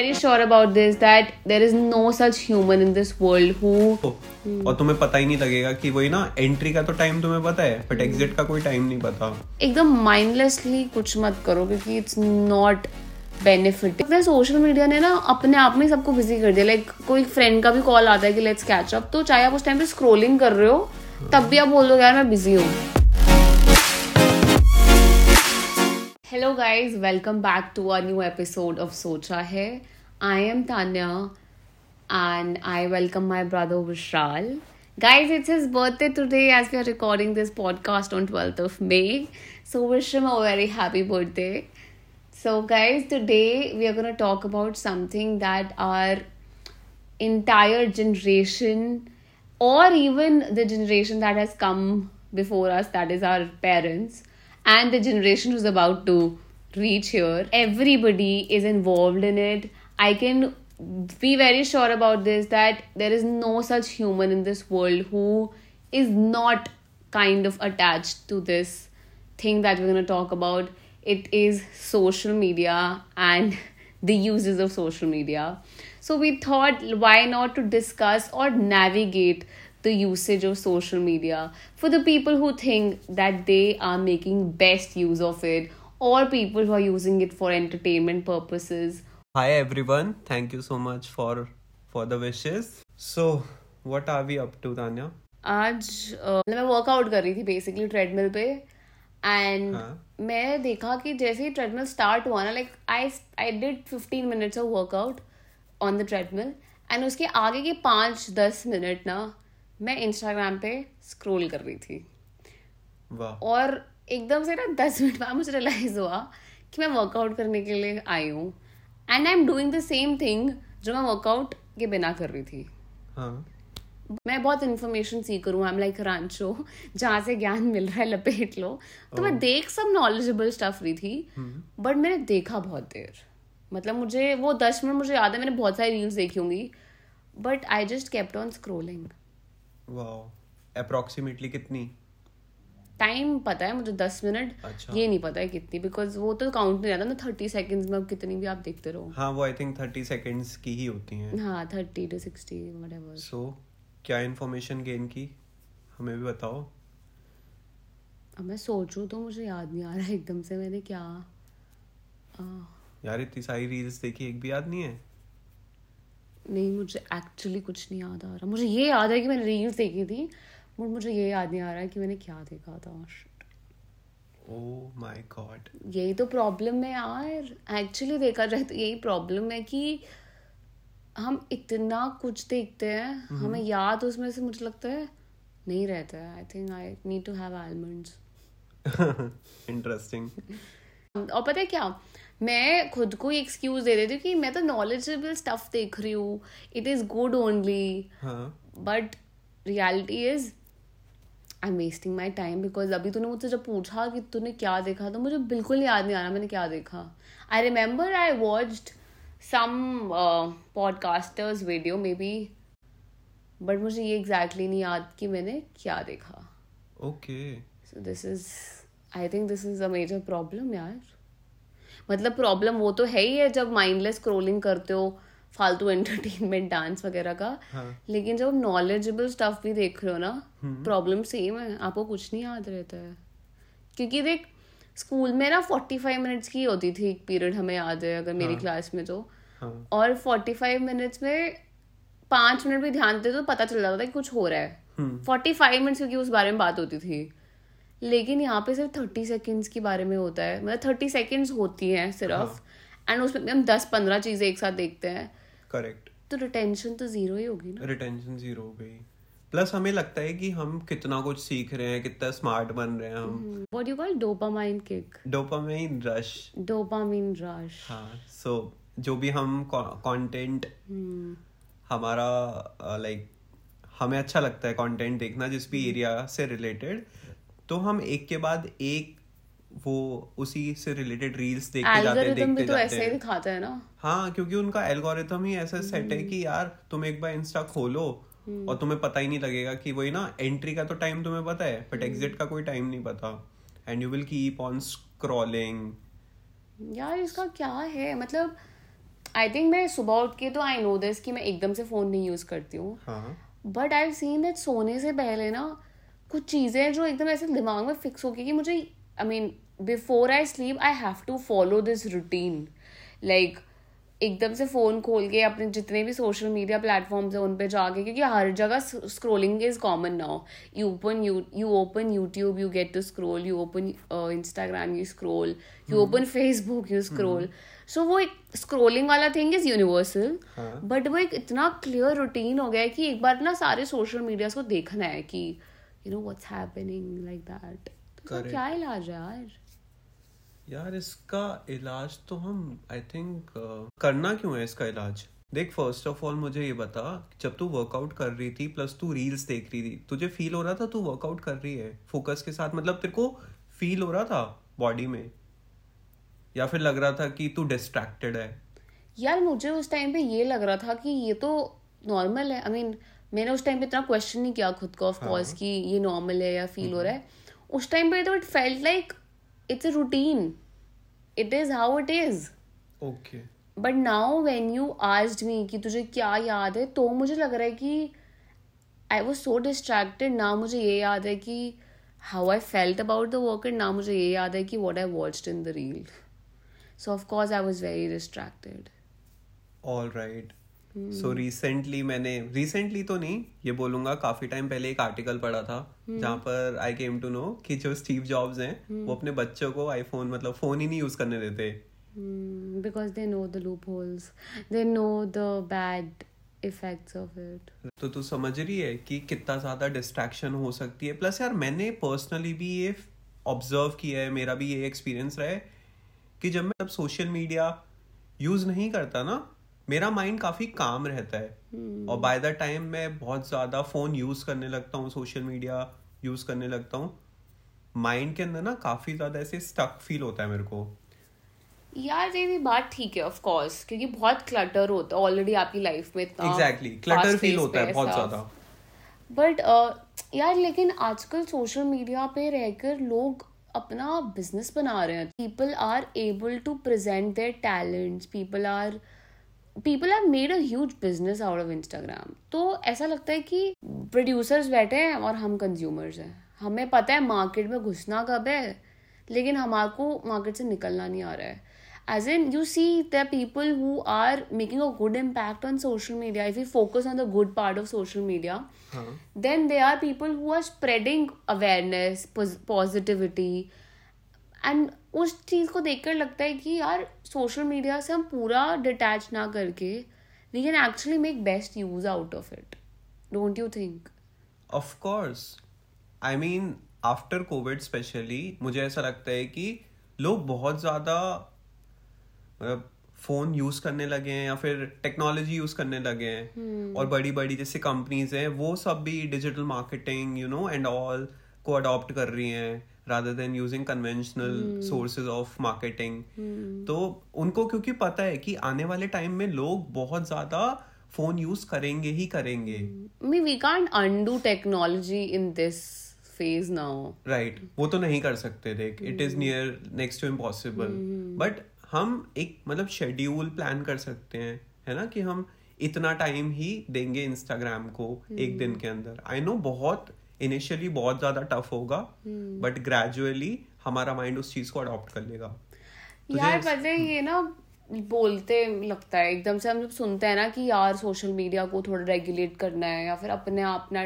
very sure about this that there is no such human in this world who और तुम्हें पता ही नहीं लगेगा कि वही ना एंट्री का तो टाइम तुम्हें पता है बट एग्जिट का कोई टाइम नहीं पता. एकदम माइंडलेसली कुछ मत करो क्योंकि it's not benefit. Social media ने ना अपने आप में सबको बिजी कर दिया. लाइक कोई फ्रेंड का भी कॉल आता है कि लेट्स कैच अप, तो चाहे आप उस टाइम पे स्क्रोलिंग कर रहे हो तब भी आप बोल दो यार मैं बिजी हूँ. Hello guys, welcome back to a new episode of Socha Hai. I am Tanya and I welcome my brother Vishal. Guys, it's his birthday today as we are recording this podcast on 12th of May. So wish him a very happy birthday. So guys, today we are going to talk about something that our entire generation or even the generation that has come before us, that is our parents, and the generation who's about to reach here, everybody is involved in it. I can be very sure about this that there is no such human in this world who is not kind of attached to this thing that we're going to talk about. It is social media and the uses of social media. So we thought why not to discuss or navigate the usage of social media for the people who think that they are making best use of it or people who are using it for entertainment purposes. Hi everyone, thank you so much for the wishes. So, what are we up to, Tanya? आज मैं workout कर रही थी basically treadmill पे and मैं देखा कि जैसे ही ट्रेडमिल स्टार्ट हुआ ना, like I did 15 minutes of workout on the treadmill and उसके आगे के 5-10 मिनट ना मैं इंस्टाग्राम पे स्क्रॉल कर रही थी. और एकदम से ना 10 मिनट बाद मुझे रियलाइज हुआ कि मैं वर्कआउट करने के लिए आई हूँ and I am doing the same thing जो मैं वर्कआउट के बिना कर रही थी. मैं बहुत इन्फॉर्मेशन सीख रही हूँ. आई एम लाइक रांचो, जहाँ से ज्ञान मिल रहा है लपेट लो. तो मैं देख सब नॉलेजेबल स्टफ रही थी बट मैंने देखा बहुत देर, मतलब मुझे वो 10 मिनट मुझे याद है मैंने बहुत सारी रील्स देखी होंगी but I just kept on scrolling. Approximately कितनी टाइम पता है मुझे 10 मिनट. अच्छा. ये नहीं पता है कितनी, बिकॉज वो तो काउंट नहीं आता ना 30 सेकेंड्स में. अब कितनी भी आप देखते रहो. हाँ, वो आई थिंक 30 सेकेंड्स की ही होती हैं. हाँ, 30 to 60 व्हाटएवर. सो क्या इन्फॉर्मेशन गेन की हमें भी बताओ. अब मैं सोचूं तो मुझे याद नहीं आ रहा एकदम से मैंने क्या यार इतनी सारी रील्स देखी एक भी याद नहीं है. नहीं, मुझे एक्चुअली कुछ नहीं याद आ रहा. मुझे ये याद है कि मैंने रील्स देखी थी बट मुझे ये याद नहीं आ रहा है कि मैंने क्या देखा था. ओह माय गॉड, यही तो प्रॉब्लम है यार. एक्चुअली देखा जाए तो यही प्रॉब्लम है कि हम इतना कुछ देखते हैं हमें याद उसमें से मुझे लगता है नहीं रहता है. I think I need to have almonds. Interesting. और पता है क्या, मैं खुद को एक्सक्यूज दे देती हूँ कि मैं तो नॉलेजेबल स्टफ देख रही हूँ, it is good only. But reality is I am wasting my time because अभी तूने मुझसे जब पूछा कि तूने क्या देखा तो मुझे बिल्कुल याद नहीं आ रहा मैंने क्या देखा. I remember I watched some podcasters video maybe but मुझे ये एग्जैक्टली नहीं याद कि मैंने क्या देखा. Okay, so this is I think this is a major problem यार. मतलब प्रॉब्लम वो तो है ही है जब माइंडलेस स्क्रोलिंग करते हो फालतू एंटरटेनमेंट डांस वगैरह का. लेकिन जब नॉलेजेबल स्टफ भी देख रहे हो ना, प्रॉब्लम सेम है, आपको कुछ नहीं याद रहता है. क्योंकि देख स्कूल में ना 45 मिनट्स की होती थी एक पीरियड हमें याद है अगर मेरी क्लास में तो. और 45 मिनट्स में 5 मिनट भी ध्यान देते तो पता चल जाता था कि कुछ हो रहा है. 45 मिनट्स क्योंकि उस बारे में बात होती थी. लेकिन यहाँ पे सिर्फ 30 सेकेंड्स के बारे में होता है, मतलब 30 सेकेंड्स होती हैं सिर्फ एंड उसमें हम 10-15 चीजें एक साथ देखते हैं. करेक्ट. तो रिटेंशन तो जीरो ही होगी ना. रिटेंशन जीरो हो गई. प्लस हमें लगता है कि हम कितना कुछ सीख रहे हैं, कितना स्मार्ट बन रहे हैं हम. What you call dopamine kick, dopamine rush, dopamine rush. हाँ, सो जो भी हम कंटेंट हमारा लाइक हमें अच्छा लगता है कंटेंट देखना जिस भी एरिया से रिलेटेड, तो हम एक के बाद एक वो उसी से रिलेटेड रील्स देखते जाते हैं. एल्गोरिथम भी तो ऐसे ही दिखाता है ना. हाँ, क्योंकि उनका एल्गोरिथम ही ऐसा सेट है कि यार तुम एक बार इंस्टा खोलो और तुम्हें पता ही नहीं लगेगा कि वही ना एंट्री का तो टाइम तुम्हें पता है बट एग्जिट का कोई टाइम नहीं पता and you will keep on scrolling. यार इसका क्या है, मतलब आई थिंक मैं सुबह उठ के, तो आई नो दिस कि मैं एकदम से फ़ोन नहीं यूज़ करती हूँ, but I have seen that सोने से पहले ना कुछ चीज़ें जो एकदम ऐसे दिमाग में फिक्स हो गई कि मुझे, I mean before I sleep I have to follow this routine. Like एकदम से फ़ोन खोल के अपने जितने भी सोशल मीडिया प्लेटफॉर्म्स हैं उन पे जाके, क्योंकि हर जगह scrolling is common now. You open YouTube, you get to scroll, you open Instagram, you scroll, you open Facebook, you scroll. So वो एक स्क्रोलिंग वाला थिंग इज़ यूनिवर्सल, बट वो एक इतना क्लियर रूटीन हो गया है कि एक बार ना सारे सोशल मीडियाज़ को देखना है कि you know what's happening like that. तो क्या इलाज है यार इसका? इलाज तो हम आई थिंक करना क्यों है इसका इलाज? देख, फर्स्ट ऑफ ऑल मुझे ये बता, जब तू वर्कआउट कर रही थी प्लस तू रील्स देख रही थी, तुझे फील हो रहा था तू वर्कआउट कर रही है फोकस के साथ? मतलब तेरे को फील हो रहा था बॉडी में, या फिर लग रहा था कि तू डिस्ट्रैक्टेड है? यार मुझे उस टाइम पे ये लग रहा था कि ये तो नॉर्मल है. आई मीन मैंने उस टाइम पे इतना क्वेश्चन नहीं किया खुद को, ऑफ कोर्स कि ये नॉर्मल है या फील हो रहा है. उस टाइम पे तो it felt like it's a routine, it is how it is, okay. But now when you asked me कि तुझे क्या याद है, तो मुझे लग रहा है कि I was so distracted. ना मुझे ये याद है कि how I felt about the work, and ना मुझे ये याद है कि what I watched in the reel. So of course I was very distracted. All right. So recently मैंने, recently तो नहीं, ये बोलूँगा काफ़ी टाइम पहले एक आर्टिकल पढ़ा था जहाँ पर आई केम टू नो कि जो स्टीव जॉब्स हैं वो अपने बच्चों को आईफोन, मतलब फ़ोन ही नहीं यूज़ करने देते. Because they know the loopholes, they know the bad effects of it. तो तू समझ रही है कि कितना ज़्यादा डिस्ट्रैक्शन हो सकती है. प्लस यार मैंने पर्सनली भी ये ऑब्जर्व किया है, मेरा भी ये एक्सपीरियंस रहा है कि जब मैं सोशल मीडिया यूज़ नहीं करता ना, मेरा माइंड काफ़ी काम रहता है. और बाय द टाइम मैं बहुत ज़्यादा फ़ोन यूज़ करने लगता हूँ, सोशल मीडिया यूज़ करने लगता हूँ, माइंड के अंदर ना काफ़ी ज़्यादा ऐसे स्टक फील होता है मेरे को. यार ये भी बात ठीक है ऑफ कोर्स, क्योंकि बहुत क्लटर होता है ऑलरेडी आपकी लाइफ में, इतना एग्जैक्टली क्लटर फील होता है बहुत ज़्यादा. बट यार लेकिन आजकल सोशल मीडिया पे रहकर लोग अपना बिजनेस बना रहे हैं. People are able to present their talents, People have made a huge business out of Instagram. तो ऐसा लगता है कि producers बैठे हैं और हम consumers हैं. हमें पता है market में घुसना कब है, लेकिन हमारे market से निकलना नहीं आ रहा है. As in, you see the people who are making a good impact on social media. If we focus on the good part of social media, then there are people who are spreading awareness, positivity. And उस चीज़ को देखकर लगता है कि यार social media से हम पूरा डिटैच ना करके we can actually make best use out of it. Don't you think? Of course. I mean after COVID specially मुझे ऐसा लगता है कि लोग बहुत ज़्यादा फ़ोन यूज़ करने लगे हैं या फिर टेक्नोलॉजी यूज़ करने लगे हैं. और बड़ी बड़ी जैसे कंपनीज हैं वो सब भी digital marketing you know and all को अडॉप्ट कर रही हैं rather than using conventional sources of marketing. तो उनको क्योंकि पता है कि आने वाले टाइम में लोग बहुत ज़्यादा फ़ोन यूज़ करेंगे ही करेंगे. We can't undo technology in this phase now. Right. वो तो नहीं कर सकते. देख, it is near next to impossible. But हम एक मतलब शेड्यूल प्लान कर सकते हैं, है ना, कि हम इतना टाइम ही देंगे इंस्टाग्राम को एक दिन के अंदर. आई नो बहुत इनिशियली बहुत ज़्यादा टफ होगा, बट ग्रेजुअली हमारा माइंड उस चीज़ को अडॉप्ट कर लेगा. यार पता है ये ना बोलते लगता है एकदम से, हम जब सुनते हैं ना कि यार सोशल मीडिया को थोड़ा रेगुलेट करना है या फिर अपने आप ना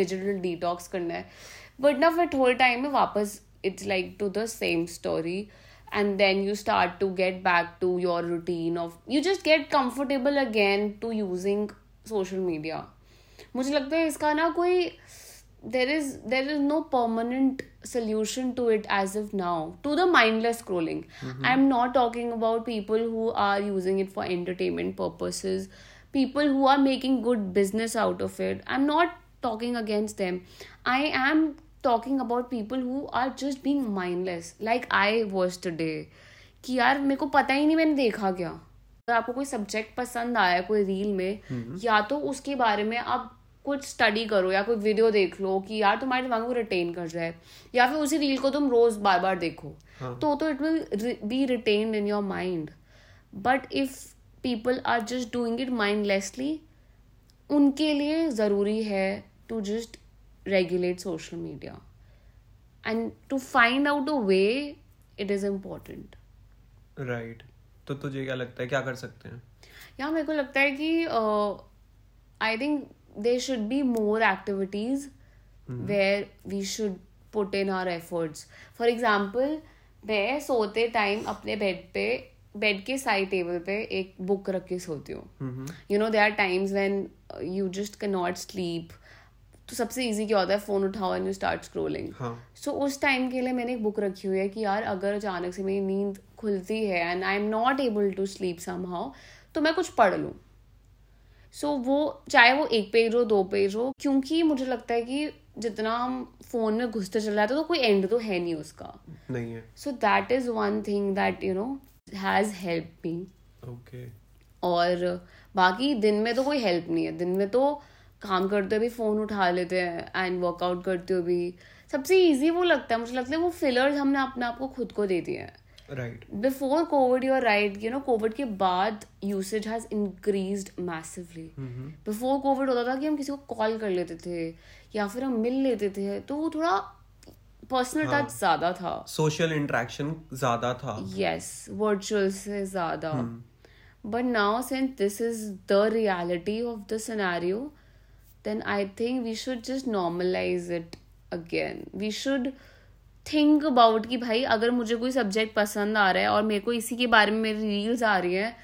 डिजिटल डिटॉक्स करना है, बट ना फिर थोड़े टाइम में वापस it's like to the same story. And then you start to get back to your routine of you just get comfortable again to using social media. मुझे लगता है इसका ना कोई there is no permanent solution to it as of now, to the mindless scrolling. I'm not talking about people who are using it for entertainment purposes, people who are making good business out of it. I'm not talking against them. I am talking about people who are just being mindless, like I was today. कि यार मेरे को पता ही नहीं मैंने देखा क्या. अगर आपको कोई सब्जेक्ट पसंद आया कोई रील में, या तो उसके बारे में आप कुछ स्टडी करो या कोई वीडियो देख लो कि यार तुम्हारे दिमाग को रिटेन कर जाए, या फिर उसी रील को तुम रोज बार बार देखो, तो it will be retained in your mind. But if people are just doing it mindlessly, उनके लिए ज़रूरी है to just regulate social media. And to find out a way, it is important. Right. तो तुझे क्या लगता है क्या कर सकते हैं? यार मेरे को लगता है कि I think there should be more activities where we should put in our efforts. For example, मैं सोते टाइम अपने बेड के साइड टेबल पे एक बुक रख के सोती हूँ. You know there are times when you just can not sleep. तो सबसे इजी क्या होता है, फोन उठाओ and you start scrolling. So उस टाइम के लिए मैंने एक बुक रखी हुई है कि यार अगर अचानक से मेरी नींद खुलती है and I am not able to sleep somehow, तो मैं कुछ पढ़ लूँ. सो वो चाहे वो एक पेज हो दो पेज हो, क्योंकि मुझे लगता है कि जितना हम फोन में घुसते चले जाते तो कोई एंड तो है नहीं उसका, नहीं है. So that is one thing that you know has help me. Okay. और बाकी दिन में तो कोई हेल्प नहीं है. दिन में तो काम करते हुए भी फोन उठा लेते हैं एंड वर्कआउट करते हुए भी. सबसे ईजी वो लगता है, मुझे लगता है वो फिलर्स हमने अपने आप को खुद को दे दिए हैं. Right. Before COVID you are right, you know COVID के बाद usage has increased massively. Before COVID होता था कि हम किसी को कॉल कर लेते थे या फिर हम मिल लेते थे, तो वो थोड़ा पर्सनल टच ज्यादा था, सोशल इंटरेक्शन ज्यादा था. यस, वर्चुअल से ज्यादा. But now since this is the reality of the scenario, then I think we should just normalize it again. We should think about कि भाई अगर मुझे कोई सब्जेक्ट पसंद आ रहा है और मेरे को इसी के बारे में मेरी रील्स आ रही हैं,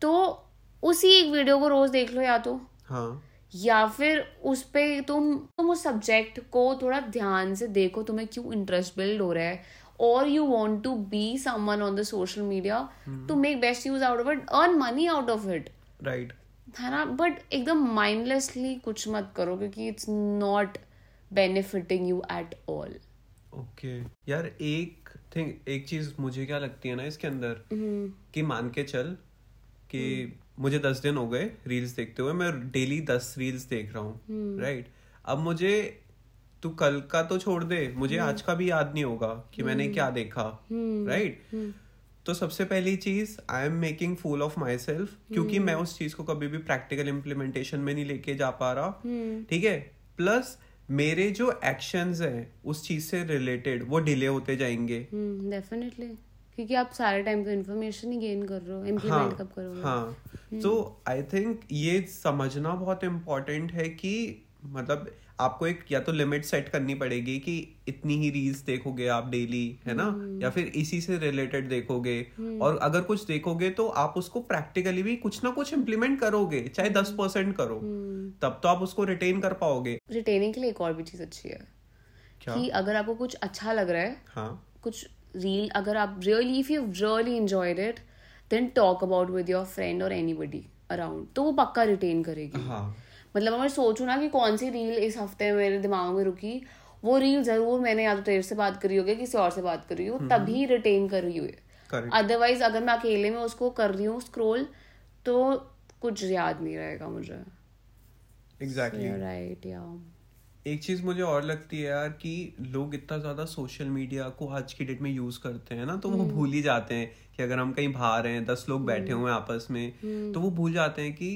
तो उसी एक वीडियो को रोज देख लो या तो, हाँ, या फिर उस पर तुम उस सब्जेक्ट को थोड़ा ध्यान से देखो, तुम्हें क्यों इंटरेस्ट बिल्ड हो रहा है. और you want to be someone on the social media to make best use out of it, earn money out of it. Right, है ना. बट एकदम माइंडलेसली कुछ मत करो क्योंकि it's not benefiting you at all. Okay. यार एक चीज मुझे क्या लगती है ना इसके अंदर, कि मान के चल कि मुझे 10 दिन हो गए रील्स देखते हुए, मैं डेली 10 रील्स देख रहा हूँ. राइट. अब मुझे तू कल का तो छोड़ दे, मुझे आज का भी याद नहीं होगा कि मैंने क्या देखा. राइट. तो सबसे पहली चीज I am making fool of my self, क्योंकि मैं उस चीज को कभी भी प्रैक्टिकल इम्प्लीमेंटेशन में नहीं लेके जा पा रहा. ठीक है. प्लस मेरे जो एक्शंस हैं उस चीज से रिलेटेड वो डिले होते जाएंगे. डेफिनेटली, क्योंकि आप सारे टाइम तो इन्फॉर्मेशन ही गेन कर रहे हो, इम्प्लीमेंट कब करोगे? हाँ. तो आई थिंक ये समझना बहुत इम्पोर्टेंट है कि मतलब आपको एक या तो लिमिट सेट करनी पड़ेगी कि इतनी ही रील्स देखोगे आप डेली, है ना, या फिर इसी से रिलेटेड देखोगे. और अगर कुछ देखोगे तो आप उसको प्रैक्टिकली भी कुछ ना कुछ इम्प्लीमेंट करोगे, चाहे 10% करो, तब तो आप उसको रिटेन कर पाओगे. रिटेनिंग के लिए एक और भी चीज अच्छी है कि अगर आपको कुछ अच्छा लग रहा है, हाँ, कुछ रील, अगर आप really if you really enjoyed it then talk about with your friend और एनीबॉडी अराउंड, तो वो पक्का रिटेन करेगी. मतलब मैं सोचूं ना कि कौन सी रील इस हफ्ते मेरे दिमाग में रुकी, वो रील जरूर मैंने या तो तेरे से बात करी होगी, किसी और से बात करी हो, तभी रिटेन कर रही हूँ. अदरवाइज अगर मैं अकेले में उसको कर रही हूँ स्क्रोल, तो कुछ याद नहीं रहेगा मुझे. एग्जैक्टली. राइट. या एक चीज मुझे और लगती है यार कि लोग इतना ज्यादा सोशल मीडिया को आज की डेट में यूज करते हैं ना, तो वो भूल ही जाते हैं कि अगर हम कहीं बाहर हैं, 10 लोग बैठे हुए हैं आपस में, तो वो भूल जाते हैं कि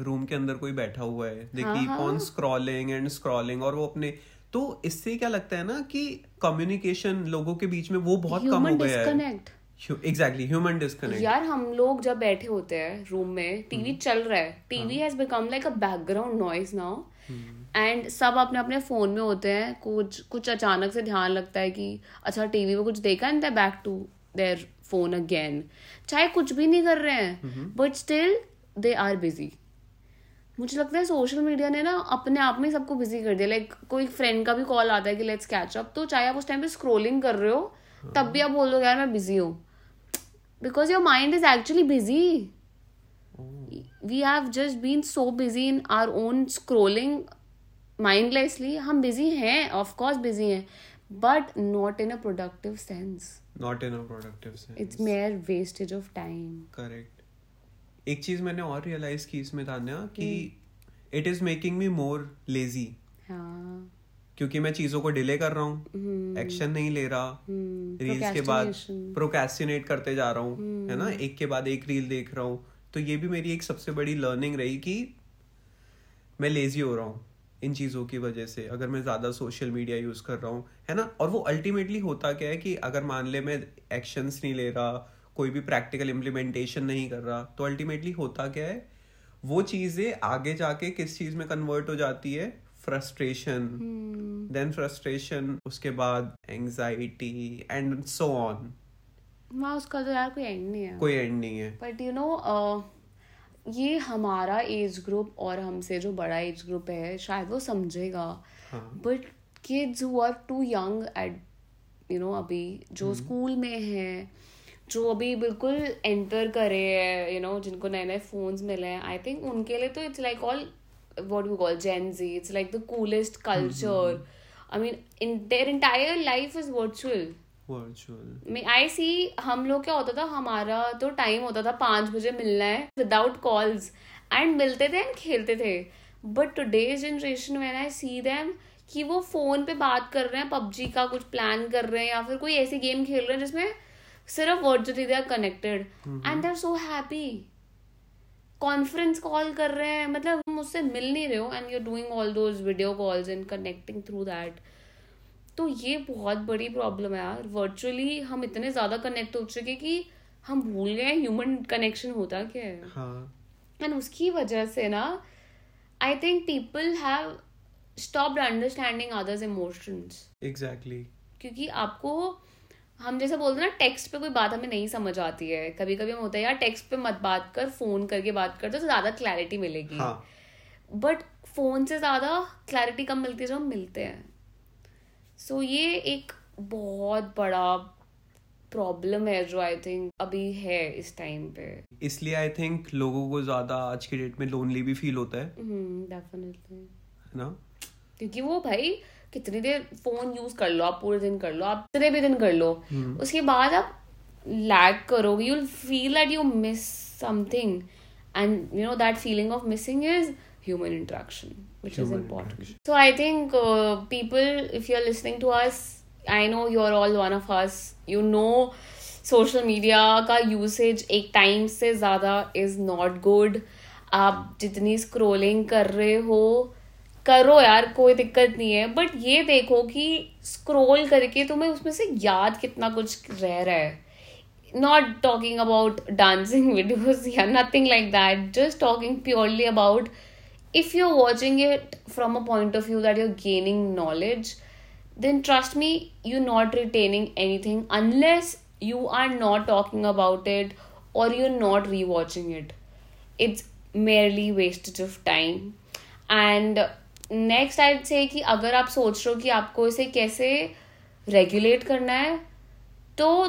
रूम के अंदर कोई बैठा हुआ है, they keep on scrolling and scrolling. और वो अपने तो इससे क्या लगता है ना कि कम्युनिकेशन लोगों के बीच में वो बहुत कम हो गया है. Exactly, human disconnect. यार हम लोग जब बैठे होते हैं रूम में, टीवी चल रहा है, TV has become like a background noise now, and सब अपने अपने फोन में होते हैं. कुछ अचानक से ध्यान लगता है कि अच्छा टीवी में कुछ देखा and they back to their phone again, चाहे कुछ भी नहीं कर रहे हैं but still they are busy. मुझे लगता है सोशल मीडिया ने ना अपने आप में सबको बिजी कर दिया. लाइक कोई फ्रेंड का भी कॉल आता है कि लेट्स कैच अप, तो चाहे आप उस टाइम पे स्क्रोलिंग कर रहे हो, तब भी आप बोल दो यार मैं बिजी हूँ, because your mind is actually busy. We have just been so busy in our own scrolling mindlessly. हम बिजी हैं, ऑफकोर्स बिजी हैं, but not in a productive sense. It's mere wastage of time. Correct. एक चीज मैंने और realize की इसमें तान्या कि it is making me more lazy, क्योंकि मैं चीजों को डिले कर रहा हूँ, एक्शन नहीं ले रहा, रील्स के बाद प्रोक्रेस्टिनेट करते जा रहा हूँ, है ना, एक के बाद एक रील देख रहा हूँ. तो ये भी मेरी एक सबसे बड़ी लर्निंग रही कि मैं लेज़ी हो रहा हूँ इन चीज़ों की वजह से, अगर मैं ज़्यादा सोशल मीडिया यूज़ कर रहा हूँ, है ना। और वो अल्टीमेटली होता क्या है कि अगर मान ले मैं एक्शंस नहीं ले रहा, कोई भी प्रैक्टिकल इम्प्लीमेंटेशन नहीं कर रहा, तो अल्टीमेटली होता क्या है, वो चीज़ें आगे जाके किस चीज़ में कन्वर्ट हो जाती है, फ्रस्ट्रेशन, देन फ्रस्ट्रेशन, उसके बाद एंग्जाइटी एंड सो ऑन। वहाँ उसका तो यार कोई एंड नहीं है, कोई एंड नहीं है। बट यू नो ये हमारा एज ग्रुप और हमसे जो बड़ा एज ग्रुप है शायद वो समझेगा, but kids who are too young at you know अभी जो स्कूल में हैं, जो अभी बिल्कुल एंटर करे है, यू नो जिनको नए नए फोन्स मिले हैं, आई थिंक उनके लिए तो it's like all what we call Gen Z, it's like the coolest culture. I mean their entire life is virtual. I see, हम लोग क्या होता था, हमारा तो टाइम होता था 5 बजे मिलना है विदाउट कॉल्स, एंड मिलते थे एंड खेलते थे। But today's generation when I see them कि वो फोन पे बात कर रहे हैं, पबजी का कुछ प्लान कर रहे हैं या फिर कोई ऐसी गेम खेल रहे हैं जिसमें सिर्फ virtually they are connected and they are so happy. Conference call कर रहे हैं, मतलब मुझसे मिल नहीं रहे हो and you are doing all those video calls and connecting through that. तो ये बहुत बड़ी प्रॉब्लम है यार, वर्चुअली हम इतने ज़्यादा कनेक्ट हो चुके कि हम भूल गए हैं ह्यूमन कनेक्शन होता क्या है। एंड उसकी वजह से ना I think people have stopped understanding others emotions. Exactly, क्योंकि आपको, हम जैसे बोलते हैं ना, टेक्स्ट पे कोई बात हमें नहीं समझ आती है, कभी कभी हम होता है यार टेक्स्ट पे मत बात कर, फ़ोन करके बात कर दो तो ज़्यादा क्लैरिटी मिलेगी। बट फ़ोन से ज़्यादा क्लैरिटी कम मिलती है जो हम मिलते हैं। सो ये एक बहुत बड़ा प्रॉब्लम है जो आई थिंक अभी है इस टाइम पे। इसलिए आई थिंक लोगों को ज़्यादा आज के डेट में लोनली भी फील होता है। डेफिनेटली, है ना, क्योंकि वो भाई कितनी देर फ़ोन यूज़ कर लो आप, पूरे दिन कर लो आप, कितने भी दिन कर लो, उसके बाद आप लैग करोगे, you will feel that you miss something and you know that feeling of missing is human interaction, which human is important interaction. So I think people, if you're listening to us, I know you're all one of us, you know social media ka usage ek time se zyada is not good. आप जितनी scrolling कर रहे हो करो यार, कोई दिक्कत नहीं है, but ये देखो कि scroll करके तुम्हें उसमें से याद कितना कुछ रह रहा है। Not talking about dancing videos या nothing like that, just talking purely about if you're watching it from a point of view that you're gaining knowledge, then trust me, you're not retaining anything unless you are not talking about it or you're not rewatching it. It's merely wastage of time. And next I'd say कि अगर आप सोच रहे हो कि आपको इसे कैसे regulate करना है, तो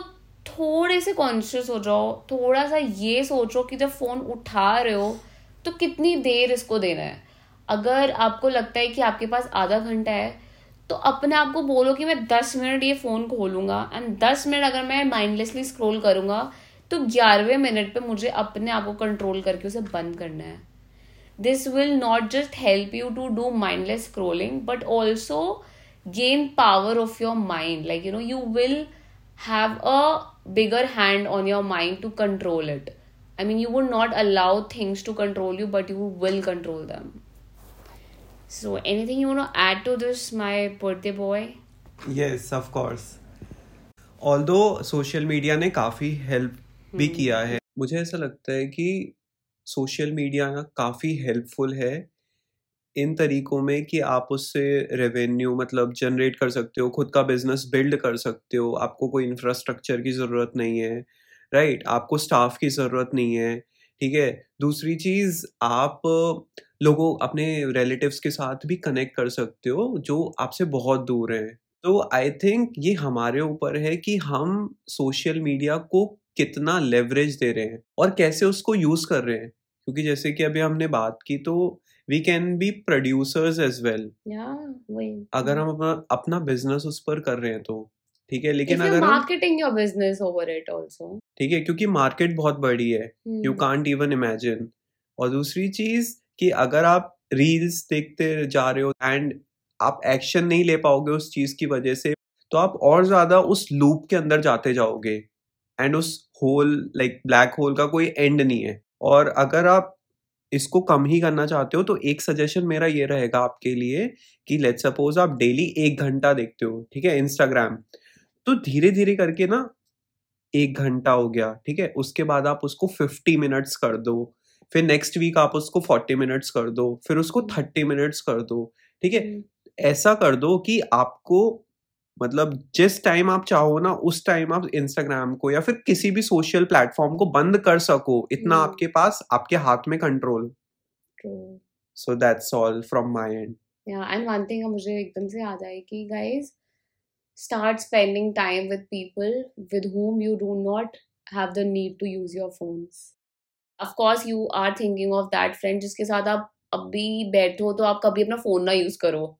थोड़े से conscious हो जाओ, थोड़ा सा ये सोचो कि जब फ़ोन उठा रहे हो तो कितनी देर इसको देना है। अगर आपको लगता है कि आपके पास आधा घंटा है, तो अपने आप को बोलो कि मैं 10 मिनट ये फ़ोन खोलूंगा एंड 10 मिनट अगर मैं माइंडलेसली स्क्रॉल करूंगा तो 11वें मिनट पे मुझे अपने आप को कंट्रोल करके उसे बंद करना है। This will not just help you to do mindless scrolling but also gain power of your mind, like you know you will have a bigger hand on your mind to control it. I mean, you would not allow things to control you, but you will control them. So, anything you want to add to this, my birthday boy? Yes, of course. Although social media ने काफ़ी help भी किया है, मुझे ऐसा लगता है कि social media काफ़ी helpful है इन तरीकों में कि आप उससे रेवेन्यू मतलब जनरेट कर सकते हो, खुद का बिजनेस बिल्ड कर सकते हो, आपको कोई इंफ्रास्ट्रक्चर की ज़रूरत नहीं है, राइट, आपको स्टाफ की ज़रूरत नहीं है, ठीक है। दूसरी चीज़, आप लोगों अपने रिलेटिव्स के साथ भी कनेक्ट कर सकते हो जो आपसे बहुत दूर हैं। तो आई थिंक ये हमारे ऊपर है कि हम सोशल मीडिया को कितना लेवरेज दे रहे हैं और कैसे उसको यूज़ कर रहे हैं, क्योंकि जैसे कि अभी हमने बात की तो we can be producers as well. अगर हम अपना बिजनेस उस पर कर रहे हैं तो ठीक है, लेकिन अगर marketing your business over it also, ठीक है, क्योंकि मार्केट बहुत बड़ी है, यू कांट इवन इमेजिन। और दूसरी चीज कि अगर आप रील्स देखते जा रहे हो एंड आप एक्शन नहीं ले पाओगे उस चीज की वजह से, तो आप और ज्यादा उस लूप के अंदर जाते जाओगे एंड उस होल लाइक ब्लैक होल का कोई एंड नहीं है। और अगर आप इसको कम ही करना चाहते हो तो एक सजेशन मेरा ये रहेगा आपके लिए कि लेट्स सपोज आप डेली 1 घंटा देखते हो, ठीक है, इंस्टाग्राम, तो धीरे धीरे करके ना 1 घंटा हो गया, ठीक है, उसके बाद आप उसको 50 मिनट्स कर दो, फिर नेक्स्ट वीक आप उसको 40 मिनट्स कर दो, फिर उसको 30 मिनट्स कर दो, ठीक है। ऐसा कर दो कि आपको मतलब जिस टाइम आप चाहो ना उस टाइम आप इंस्टाग्राम को या फिर किसी भी सोशल प्लेटफॉर्म को बंद कर सको, इतना आपके पास आपके हाथ में control. So that's all from my end. या एंड वन थिंग मुझे एकदम से याद आई कि guys start spending time with people with whom you do not have the need to use your phones. Of course you are thinking of that friend जिसके साथ आप अभी बैठो तो आप कभी अपना फोन ना यूज करो.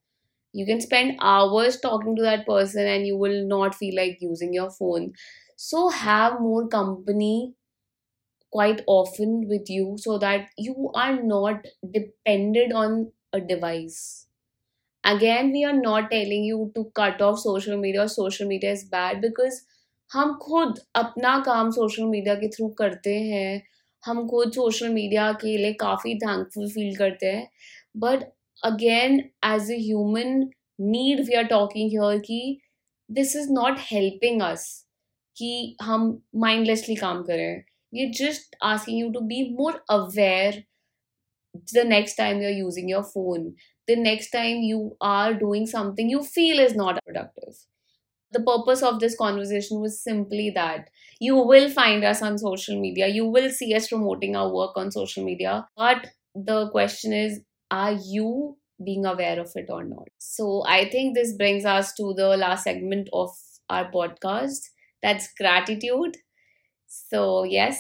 You can spend hours talking to that person and you will not feel like using your phone. So have more company quite often with you so that you are not dependent on a device. Again, we are not telling you to cut off social media or social media is bad because हम खुद अपना काम social media के through करते हैं. हम खुद social media के लिए काफ़ी thankful feel करते हैं. But again, as a human need, we are talking here कि this is not helping us कि हम mindlessly काम करें. We are just asking you to be more aware the next time you are using your phone, the next time you are doing something you feel is not productive. The purpose of this conversation was simply that you will find us on social media, you will see us promoting our work on social media, but the question is, are you being aware of it or not? So I think this brings us to the last segment of our podcast. That's gratitude. So yes.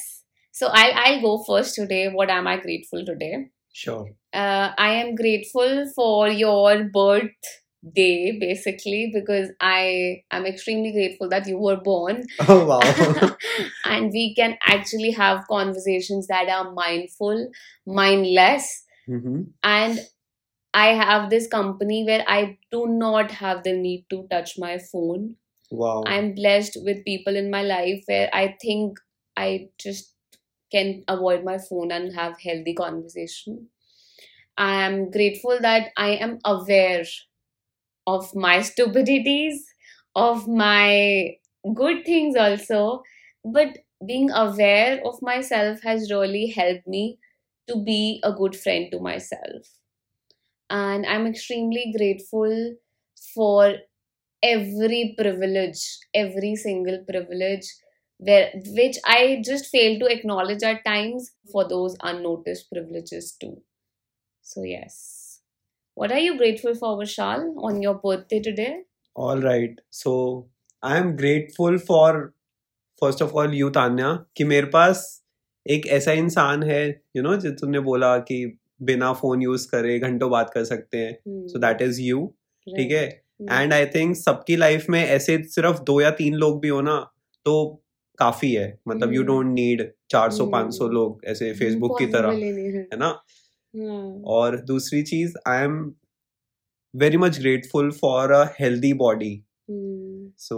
So I'll go first today. What am I grateful today? Sure. I am grateful for your birthday basically because I am extremely grateful that you were born. Oh wow. And we can actually have conversations that are mindful, mindless. Mm-hmm. And I have this company where I do not have the need to touch my phone. Wow. I'm blessed with people in my life where I think I just can avoid my phone and have healthy conversation. I am grateful that I am aware of my stupidities, of my good things also. But being aware of myself has really helped me to be a good friend to myself. And I'm extremely grateful for every privilege, every single privilege, which I just fail to acknowledge at times, for those unnoticed privileges too. So yes. What are you grateful for, Vishal, on your birthday today? All right. So I am grateful for, first of all, you, Tanya, कि मेरे पास एक ऐसा इंसान है you know, जो तुमने बोला कि बिना फोन यूज करे घंटों बात कर सकते हैं, सो दैट इज यू, ठीक है। एंड आई थिंक सबकी लाइफ में ऐसे सिर्फ 2 या 3 लोग भी हो ना तो काफी है, मतलब यू डोंट नीड 400-500 लोग ऐसे फेसबुक की तरह, है ना। और दूसरी चीज, I am very much grateful for a healthy body. So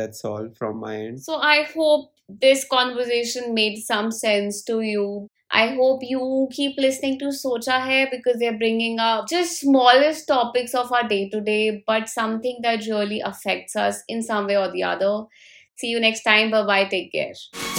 that's all from my end. So I hope this conversation made some sense to you. I hope you keep listening to Socha Hai because they're bringing up just smallest topics of our day-to-day but something that really affects us in some way or the other. See you next time. Bye-bye. Take care.